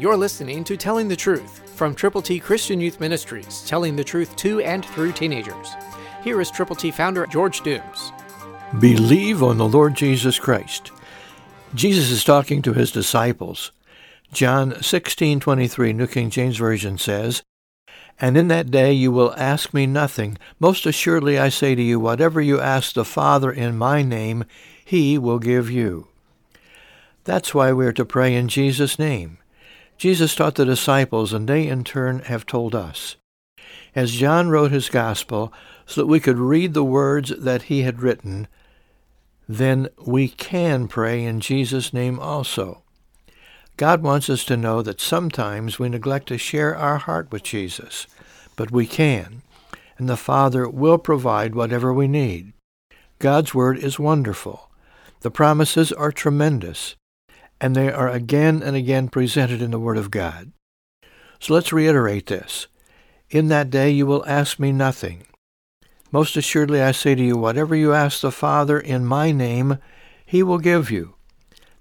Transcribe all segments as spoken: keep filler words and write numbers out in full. You're listening to Telling the Truth from Triple T Christian Youth Ministries, telling the truth to and through teenagers. Here is Triple T founder George Dooms. Believe on the Lord Jesus Christ. Jesus is talking to his disciples. John sixteen twenty-three, New King James Version says, "And in that day you will ask me nothing. Most assuredly I say to you, whatever you ask the Father in my name, he will give you." That's why we are to pray in Jesus' name. Jesus taught the disciples, and they in turn have told us, as John wrote his gospel, so that we could read the words that he had written. Then we can pray in Jesus' name also. God wants us to know that sometimes we neglect to share our heart with Jesus, but we can, and the Father will provide whatever we need. God's Word is wonderful. The promises are tremendous, and they are again and again presented in the Word of God. So let's reiterate this. In that day you will ask me nothing. Most assuredly I say to you, whatever you ask the Father in my name, he will give you.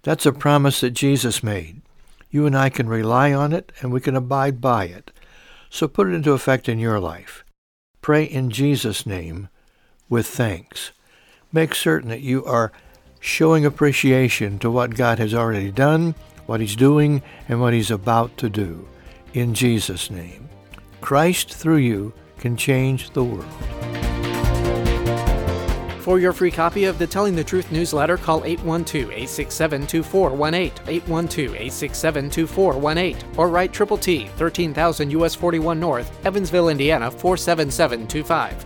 That's a promise that Jesus made. You and I can rely on it, and we can abide by it. So put it into effect in your life. Pray in Jesus' name with thanks. Make certain that you are showing appreciation to what God has already done, what he's doing, and what he's about to do. In Jesus' name. Christ through you can change the world. For your free copy of the Telling the Truth newsletter, call eight one two, eight six seven, two four one eight, eight one two, eight six seven, two four one eight, or write Triple T, thirteen thousand U S forty-one North, Evansville, Indiana, four seven seven two five.